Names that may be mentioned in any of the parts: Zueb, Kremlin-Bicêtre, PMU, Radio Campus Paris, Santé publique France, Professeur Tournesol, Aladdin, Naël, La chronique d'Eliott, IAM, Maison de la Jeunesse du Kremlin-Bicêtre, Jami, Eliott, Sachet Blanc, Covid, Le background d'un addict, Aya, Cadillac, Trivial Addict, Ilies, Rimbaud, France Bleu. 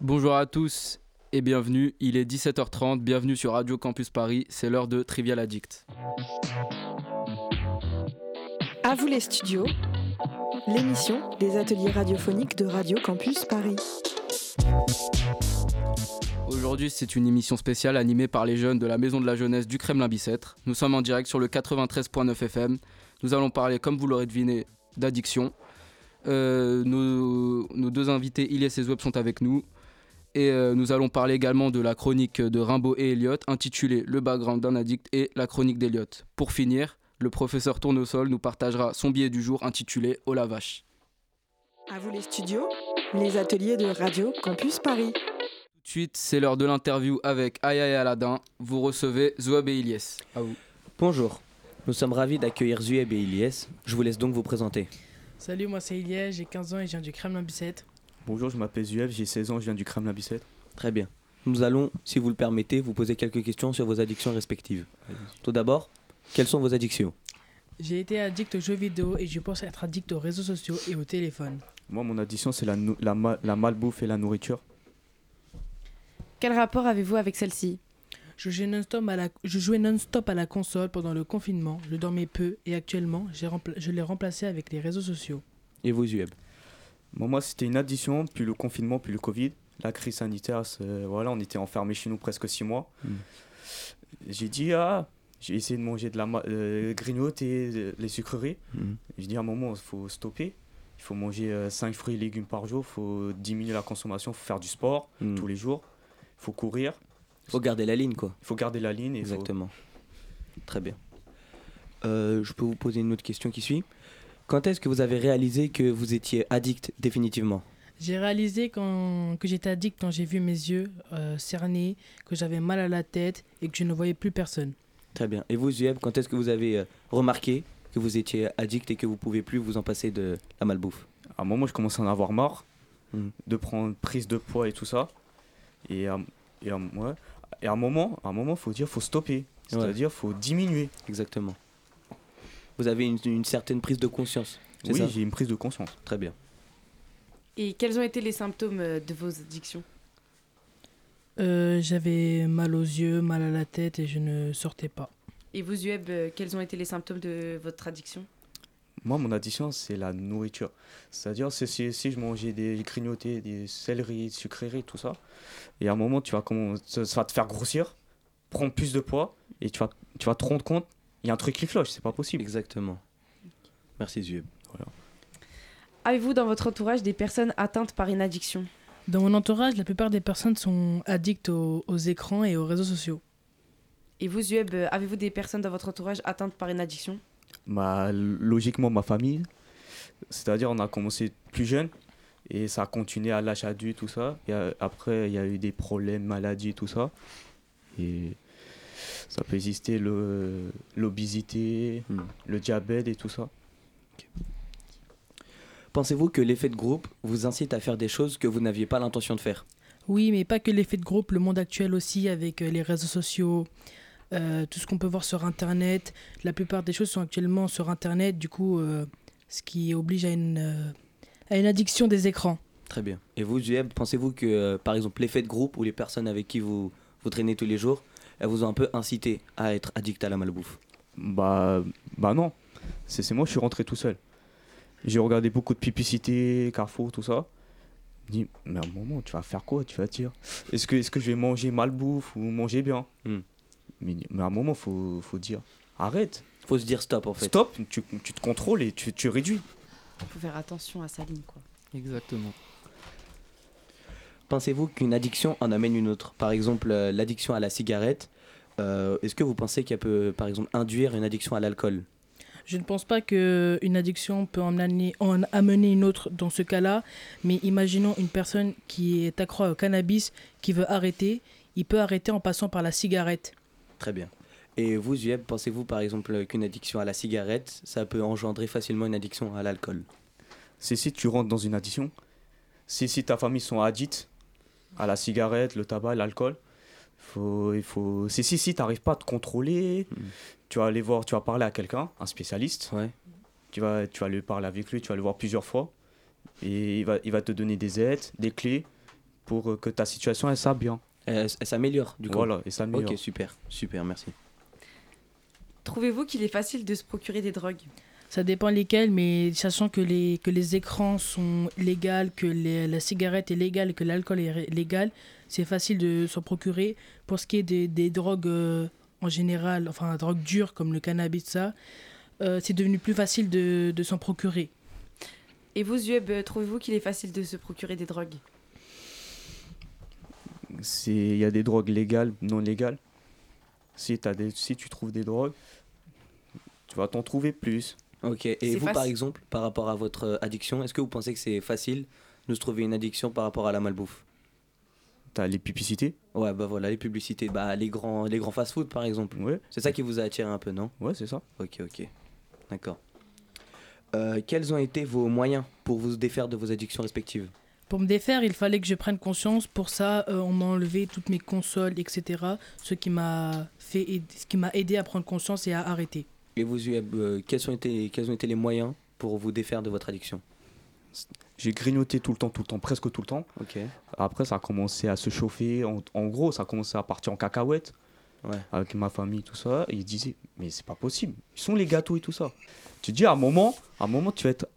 Bonjour à tous et bienvenue, il est 17h30, bienvenue sur Radio Campus Paris, c'est l'heure de Trivial Addict. À vous les studios, l'émission des ateliers radiophoniques de Radio Campus Paris. Aujourd'hui, c'est une émission spéciale animée par les jeunes de la Maison de la Jeunesse du Kremlin-Bicêtre. Nous sommes en direct sur le 93.9 FM. Nous allons parler, comme vous l'aurez deviné, d'addiction. Nos deux invités, Ilies et Zueb, sont avec nous. Et nous allons parler également de la chronique de Rimbaud et Eliott, intitulée « Le background d'un addict » et « La chronique d'Eliott ». Pour finir, le professeur Tournesol nous partagera son billet du jour intitulé « Oh la vache ». À vous les studios, les ateliers de Radio Campus Paris. Tout de suite, c'est l'heure de l'interview avec Aya et Aladdin. Vous recevez Zueb et Ilies. À vous. Bonjour, nous sommes ravis d'accueillir Zueb et Ilies. Je vous laisse donc vous présenter. Salut, moi c'est Ilies, j'ai 15 ans et je viens du Kremlin-Bicêtre. Bonjour, je m'appelle Zueb, j'ai 16 ans, je viens du Kremlin-Bicêtre. Très bien. Nous allons, si vous le permettez, vous poser quelques questions sur vos addictions respectives. Tout d'abord, quelles sont vos addictions ? J'ai été addict aux jeux vidéo et je pense être addict aux réseaux sociaux et au téléphone. Moi, mon addiction, c'est la malbouffe et la nourriture. Quel rapport avez-vous avec celle-ci ? Je jouais non-stop à la console pendant le confinement, je dormais peu et actuellement, je l'ai remplacé avec les réseaux sociaux. Et vous, Zueb ? Bon, moi, c'était une addiction, puis le confinement, puis le Covid. La crise sanitaire, on était enfermés chez nous presque 6 mois. J'ai essayé de manger de la grignoter les sucreries. J'ai dit à un moment, il faut stopper. Il faut manger 5 fruits et légumes par jour. Il faut diminuer la consommation. Il faut faire du sport tous les jours. Il faut courir. Il faut garder la ligne, quoi. Il faut garder la ligne. Exactement. Très bien. Je peux vous poser une autre question qui suit ? Quand est-ce que vous avez réalisé que vous étiez addict définitivement ? J'ai réalisé que j'étais addict quand j'ai vu mes yeux cernés, que j'avais mal à la tête et que je ne voyais plus personne. Très bien. Et vous, Zueb, quand est-ce que vous avez remarqué que vous étiez addict et que vous ne pouviez plus vous en passer de la malbouffe ? À un moment, je commençais à en avoir marre de prendre prise de poids et tout ça. Et à un moment, faut stopper. C'est-à-dire, faut diminuer. Exactement. Vous avez une certaine prise de conscience, c'est ça ? Oui, j'ai une prise de conscience. Très bien. Et quels ont été les symptômes de vos addictions ? J'avais mal aux yeux, mal à la tête et je ne sortais pas. Et vous, Zueb, quels ont été les symptômes de votre addiction ? Moi, mon addiction, c'est la nourriture. C'est-à-dire, si je mangeais des grignotés, des céleris, des sucreries, tout ça, et à un moment, ça va te faire grossir, prendre plus de poids et tu vas te rendre compte. Il y a un truc qui cloche, c'est pas possible. Exactement. Merci Zueb. Voilà. Avez-vous dans votre entourage des personnes atteintes par une addiction ? Dans mon entourage, la plupart des personnes sont addictes aux écrans et aux réseaux sociaux. Et vous Zueb, avez-vous des personnes dans votre entourage atteintes par une addiction ? Logiquement ma famille. C'est-à-dire on a commencé plus jeune et ça a continué à l'âge adulte tout ça. Et après il y a eu des problèmes, maladies tout ça. Et ça peut exister l'obésité, le diabète et tout ça. Okay. Pensez-vous que l'effet de groupe vous incite à faire des choses que vous n'aviez pas l'intention de faire ? Oui, mais pas que l'effet de groupe, le monde actuel aussi avec les réseaux sociaux, tout ce qu'on peut voir sur Internet. La plupart des choses sont actuellement sur Internet, du coup, ce qui oblige à une addiction des écrans. Très bien. Et vous, Zueb, pensez-vous que, par exemple, l'effet de groupe ou les personnes avec qui vous traînez tous les jours, elles vous ont un peu incité à être addict à la malbouffe ? Bah non, c'est moi, je suis rentré tout seul. J'ai regardé beaucoup de publicités, Carrefour, tout ça. Je me dis, mais à un moment, tu vas faire quoi ? Tu vas dire, est-ce que je vais manger malbouffe ou manger bien ? Mais à un moment, faut dire, arrête. Faut se dire stop en fait. Stop, tu te contrôles et tu réduis. Faut faire attention à sa ligne, quoi. Exactement. Pensez-vous qu'une addiction en amène une autre ? Par exemple, l'addiction à la cigarette, est-ce que vous pensez qu'elle peut, par exemple, induire une addiction à l'alcool ? Je ne pense pas qu'une addiction peut en amener une autre dans ce cas-là, mais imaginons une personne qui est accro au cannabis, qui veut arrêter, il peut arrêter en passant par la cigarette. Très bien. Et vous, Zueb, pensez-vous, par exemple, qu'une addiction à la cigarette, ça peut engendrer facilement une addiction à l'alcool ? C'est si tu rentres dans une addiction, si ta famille sont addicts, à la cigarette, le tabac, l'alcool. Il faut... Si t'arrives pas à te contrôler, tu vas aller voir, tu vas parler à quelqu'un, un spécialiste. Ouais. Tu vas lui parler avec lui, tu vas le voir plusieurs fois. Et il va te donner des aides, des clés pour que ta situation elle s'améliore. Elle s'améliore du coup. Voilà, elle s'améliore. Ok, super, merci. Trouvez-vous qu'il est facile de se procurer des drogues ? Ça dépend lesquelles, mais sachant que les écrans sont légaux, que la cigarette est légale, que l'alcool est légal, c'est facile de s'en procurer. Pour ce qui est des drogues en général, enfin drogues dures comme le cannabis, ça, c'est devenu plus facile de s'en procurer. Et vous, Zueb, trouvez-vous qu'il est facile de se procurer des drogues ? Il y a des drogues légales, non légales. Si tu trouves des drogues, tu vas t'en trouver plus. Ok, et c'est vous par exemple, par rapport à votre addiction, est-ce que vous pensez que c'est facile de se trouver une addiction par rapport à la malbouffe ? T'as les publicités ? Ouais, bah voilà, les publicités, bah les grands fast-food par exemple. Ouais. C'est ça qui vous a attiré un peu, non ? Ouais, c'est ça. Ok, d'accord. Quels ont été vos moyens pour vous défaire de vos addictions respectives ? Pour me défaire, il fallait que je prenne conscience. Pour ça, on m'a enlevé toutes mes consoles, etc. Ce qui m'a aidé à prendre conscience et à arrêter. Et vous, quels ont été les moyens pour vous défaire de votre addiction ? J'ai grignoté tout le temps, presque tout le temps. Okay. Après, ça a commencé à se chauffer. En gros, ça a commencé à partir en cacahuète. Ouais. Avec ma famille, tout ça. Et ils disaient, mais c'est pas possible. Ils sont les gâteaux et tout ça. Tu dis, à un moment, tu vas être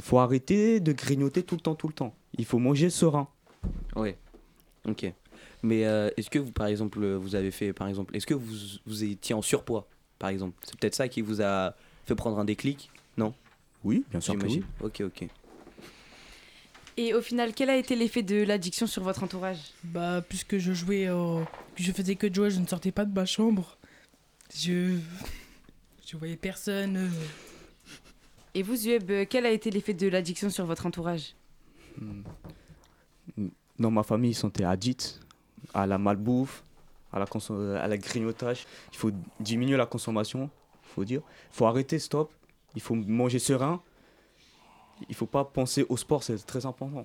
faut arrêter de grignoter tout le temps. Il faut manger serein. Oui. Ok. Mais est-ce que vous, par exemple, vous avez fait, par exemple, est-ce que vous étiez en surpoids, par exemple ? C'est peut-être ça qui vous a fait prendre un déclic, non ? Oui, bien sûr. J'imagine. Que oui. Ok. Et au final, quel a été l'effet de l'addiction sur votre entourage ? Bah, puisque je faisais que de jouer, je ne sortais pas de ma chambre. Je voyais personne. Et vous, Zueb, quel a été l'effet de l'addiction sur votre entourage ? Dans ma famille, ils sont addicts à la malbouffe, à la grignotage. Il faut diminuer la consommation, faut dire. Il faut arrêter, stop. Il faut manger serein. Il faut pas penser au sport, c'est très important.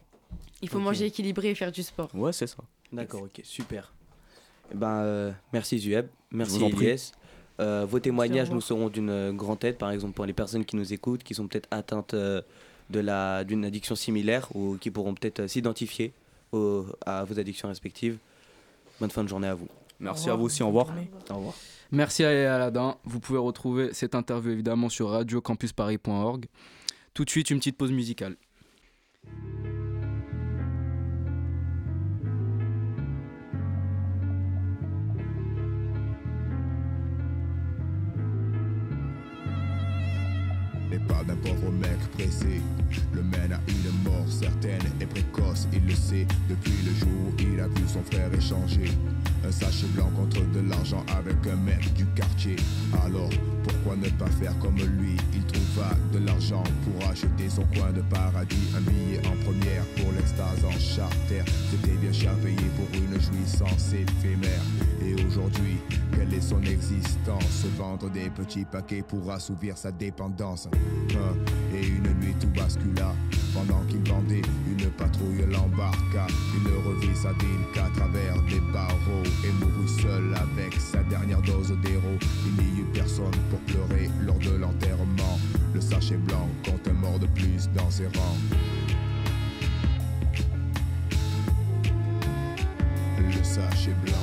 Il faut manger équilibré et faire du sport. Ouais, c'est ça. D'accord, ok, super. Merci Zueb, merci Ilies. Vos témoignages nous seront d'une grande aide, par exemple pour les personnes qui nous écoutent, qui sont peut-être atteintes d'une addiction similaire ou qui pourront peut-être s'identifier à vos addictions respectives. Bonne fin de journée à vous. Merci à vous aussi, au revoir. Au revoir. Merci à Aya et Aladdin. Vous pouvez retrouver cette interview évidemment sur radiocampusparis.org. Tout de suite, une petite pause musicale. Et parle d'un pauvre mec pressé, le mène à une mort certaine et précoce, il le sait. Depuis le jour, il a vu son frère échanger un sachet blanc contre de l'argent avec un mec du quartier. Alors, pourquoi ne pas faire comme lui ? Il trouva de l'argent pour acheter son coin de paradis. Un billet en première pour l'extase en charter. C'était bien cher payé pour une jouissance éphémère. Et aujourd'hui, quelle est son existence ? Vendre des petits paquets pour assouvir sa dépendance. Et une nuit tout bascula. Pendant qu'il vendait, une patrouille l'embarqua. Il ne revit sa ville qu'à travers des barreaux et mourut seul avec sa dernière dose d'héros. Il n'y eut personne pour pleurer lors de l'enterrement. Le sachet blanc compte un mort de plus dans ses rangs. Le sachet blanc.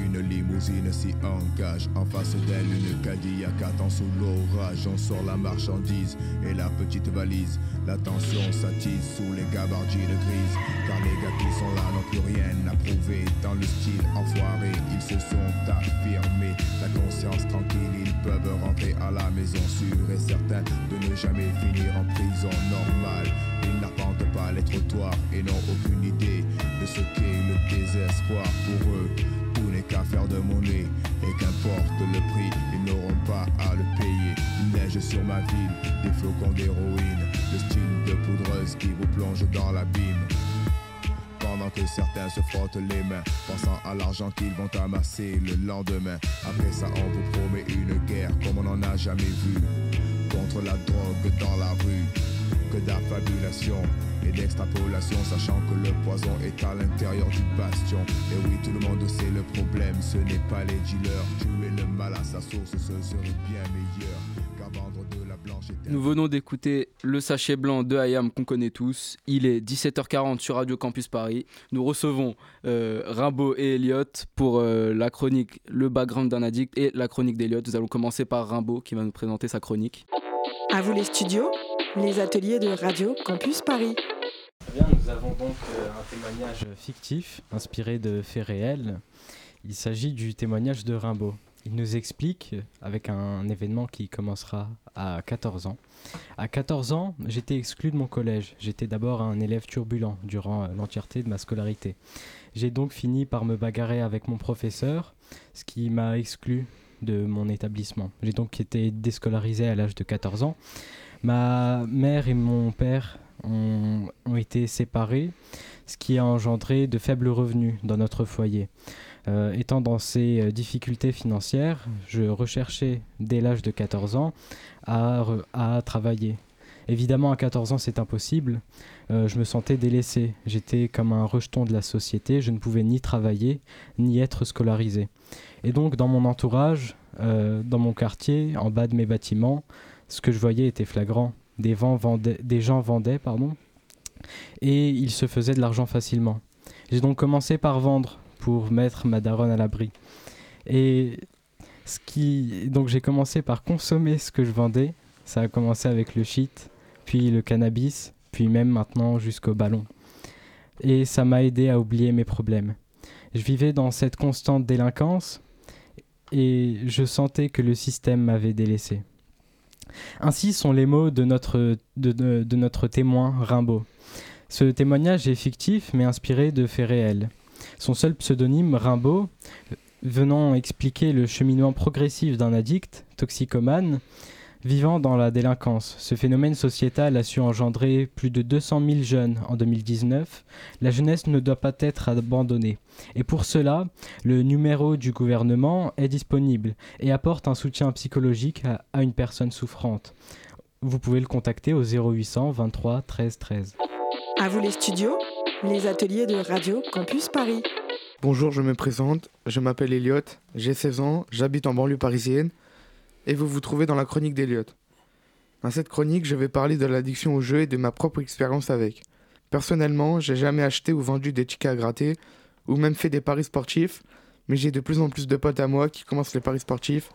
Une limousine s'y engage. En face d'elle, une Cadillac attend sous l'orage. On sort la marchandise et la petite valise. La tension s'attise sous les gabardines grises. Car les gars qui sont là n'ont plus rien à prouver. Dans le style enfoiré, ils se sont affirmés. La conscience tranquille, ils peuvent rentrer à la maison. Sûrs et certains de ne jamais finir en prison normale. Ils n'arpentent pas les trottoirs et n'ont aucune idée de ce qu'est le désespoir pour eux. Tout n'est qu'à faire de monnaie, et qu'importe le prix, ils n'auront pas à le payer. Il neige sur ma ville, des flocons d'héroïne, le style de poudreuse qui vous plonge dans l'abîme. Pendant que certains se frottent les mains, pensant à l'argent qu'ils vont amasser le lendemain. Après ça, on vous promet une guerre comme on n'en a jamais vu, contre la drogue dans la rue. que d'affabulation et d'extrapolation, sachant que le poison est à l'intérieur du bastion. Et oui, tout le monde sait le problème, ce n'est pas les dealers. Tuer le mal à sa source, ce serait bien meilleur qu'à vendre de la blanche éternelle. Nous venons d'écouter le Sachet Blanc de IAM qu'on connaît tous. Il est 17h40 sur Radio Campus Paris. Nous recevons Rimbaud et Eliott pour la chronique Le background d'un addict et la chronique d'Eliott. Nous allons commencer par Rimbaud qui va nous présenter sa chronique. À vous les studios, les ateliers de Radio Campus Paris. Bien, nous avons donc un témoignage fictif inspiré de faits réels. Il s'agit du témoignage de Rimbaud. Il nous explique, avec un événement qui commencera à 14 ans. À 14 ans, j'étais exclu de mon collège. J'étais d'abord un élève turbulent durant l'entièreté de ma scolarité. J'ai donc fini par me bagarrer avec mon professeur, ce qui m'a exclu de mon établissement. J'ai donc été déscolarisé à l'âge de 14 ans. Ma mère et mon père ont été séparés, ce qui a engendré de faibles revenus dans notre foyer. Étant dans ces difficultés financières, je recherchais dès l'âge de 14 ans à travailler. Évidemment, à 14 ans, c'est impossible. Je me sentais délaissé. J'étais comme un rejeton de la société. Je ne pouvais ni travailler, ni être scolarisé. Et donc, dans mon entourage, dans mon quartier, en bas de mes bâtiments, ce que je voyais était flagrant. Des gens vendaient, et ils se faisaient de l'argent facilement. J'ai donc commencé par vendre pour mettre ma daronne à l'abri. Donc, j'ai commencé par consommer ce que je vendais. Ça a commencé avec le shit, puis le cannabis, puis même maintenant jusqu'au ballon. Et ça m'a aidé à oublier mes problèmes. Je vivais dans cette constante délinquance et je sentais que le système m'avait délaissé. Ainsi sont les mots de notre témoin Rimbaud. Ce témoignage est fictif mais inspiré de faits réels. Son seul pseudonyme, Rimbaud, venant expliquer le cheminement progressif d'un addict, toxicomane, vivant dans la délinquance. Ce phénomène sociétal a su engendrer plus de 200 000 jeunes en 2019. La jeunesse ne doit pas être abandonnée. Et pour cela, le numéro du gouvernement est disponible et apporte un soutien psychologique à une personne souffrante. Vous pouvez le contacter au 0800 23 13 13. À vous les studios, les ateliers de Radio Campus Paris. Bonjour, je me présente, je m'appelle Eliott, j'ai 16 ans, j'habite en banlieue parisienne. Et vous vous trouvez dans la chronique d'Eliott. Dans cette chronique, je vais parler de l'addiction au jeu et de ma propre expérience avec. Personnellement, j'ai jamais acheté ou vendu des tickets à gratter, ou même fait des paris sportifs, mais j'ai de plus en plus de potes à moi qui commencent les paris sportifs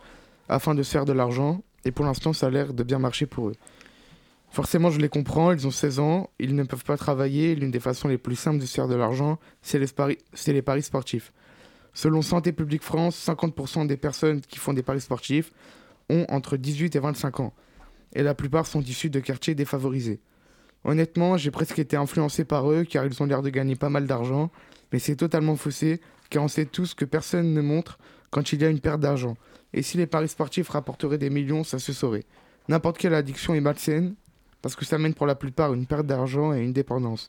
afin de se faire de l'argent, et pour l'instant, ça a l'air de bien marcher pour eux. Forcément, je les comprends, ils ont 16 ans, ils ne peuvent pas travailler, et l'une des façons les plus simples de se faire de l'argent, c'est les paris sportifs. Selon Santé publique France, 50% des personnes qui font des paris sportifs ont entre 18 et 25 ans, et la plupart sont issus de quartiers défavorisés. Honnêtement, j'ai presque été influencé par eux, car ils ont l'air de gagner pas mal d'argent, mais c'est totalement faussé, car on sait tous que personne ne montre quand il y a une perte d'argent. Et si les paris sportifs rapporteraient des millions, ça se saurait. N'importe quelle addiction est malsaine, parce que ça mène pour la plupart une perte d'argent et une dépendance.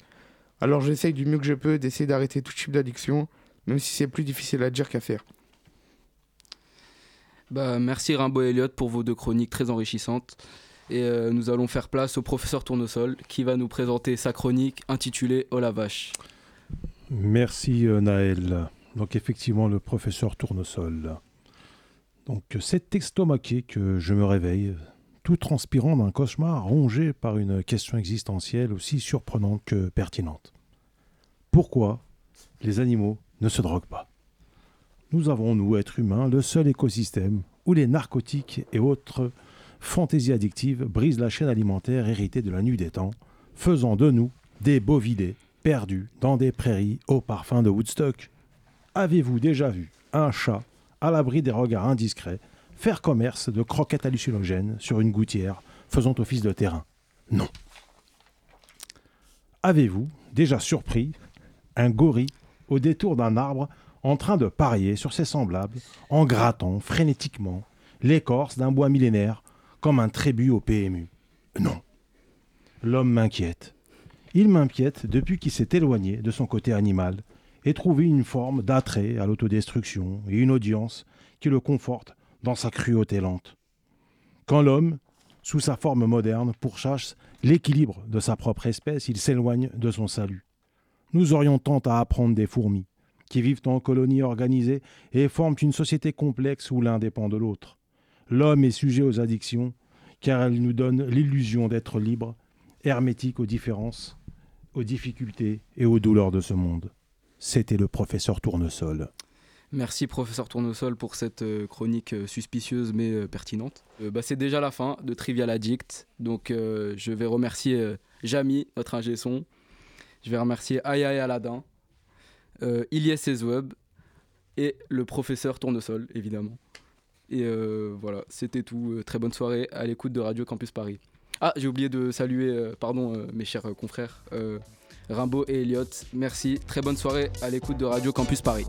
Alors j'essaye du mieux que je peux d'essayer d'arrêter tout type d'addiction, même si c'est plus difficile à dire qu'à faire. Merci Rimbaud et Eliott pour vos deux chroniques très enrichissantes. Et nous allons faire place au professeur Tournesol qui va nous présenter sa chronique intitulée « Oh la vache ». Merci Naël. Donc effectivement le professeur Tournesol. Donc c'est estomaqué que je me réveille, tout transpirant d'un cauchemar rongé par une question existentielle aussi surprenante que pertinente. Pourquoi les animaux ne se droguent pas ? Nous avons, nous, êtres humains, le seul écosystème où les narcotiques et autres fantaisies addictives brisent la chaîne alimentaire héritée de la nuit des temps, faisant de nous des bovidés perdus dans des prairies au parfum de Woodstock. Avez-vous déjà vu un chat, à l'abri des regards indiscrets, faire commerce de croquettes hallucinogènes sur une gouttière faisant office de terrain ? Non. Avez-vous déjà surpris un gorille au détour d'un arbre en train de parier sur ses semblables, en grattant frénétiquement l'écorce d'un bois millénaire comme un tribut au PMU. Non. L'homme m'inquiète. Il m'inquiète depuis qu'il s'est éloigné de son côté animal et trouvé une forme d'attrait à l'autodestruction et une audience qui le conforte dans sa cruauté lente. Quand l'homme sous sa forme moderne, pourchasse l'équilibre de sa propre espèce, il s'éloigne de son salut. Nous aurions tant à apprendre des fourmis, qui vivent en colonies organisées et forment une société complexe où l'un dépend de l'autre. L'homme est sujet aux addictions, car elles nous donnent l'illusion d'être libre, hermétique aux différences, aux difficultés et aux douleurs de ce monde. C'était le professeur Tournesol. Merci professeur Tournesol pour cette chronique suspicieuse mais pertinente. C'est déjà la fin de Trivial Addict, donc je vais remercier Jami, notre ingé son. Je vais remercier Aya et Aladdin, Ilies et Zueb, et le professeur Tournesol évidemment. Et voilà, c'était tout. Très bonne soirée à l'écoute de Radio Campus Paris. Ah, j'ai oublié de saluer, mes chers confrères, Rimbaud et Eliott. Merci, très bonne soirée à l'écoute de Radio Campus Paris.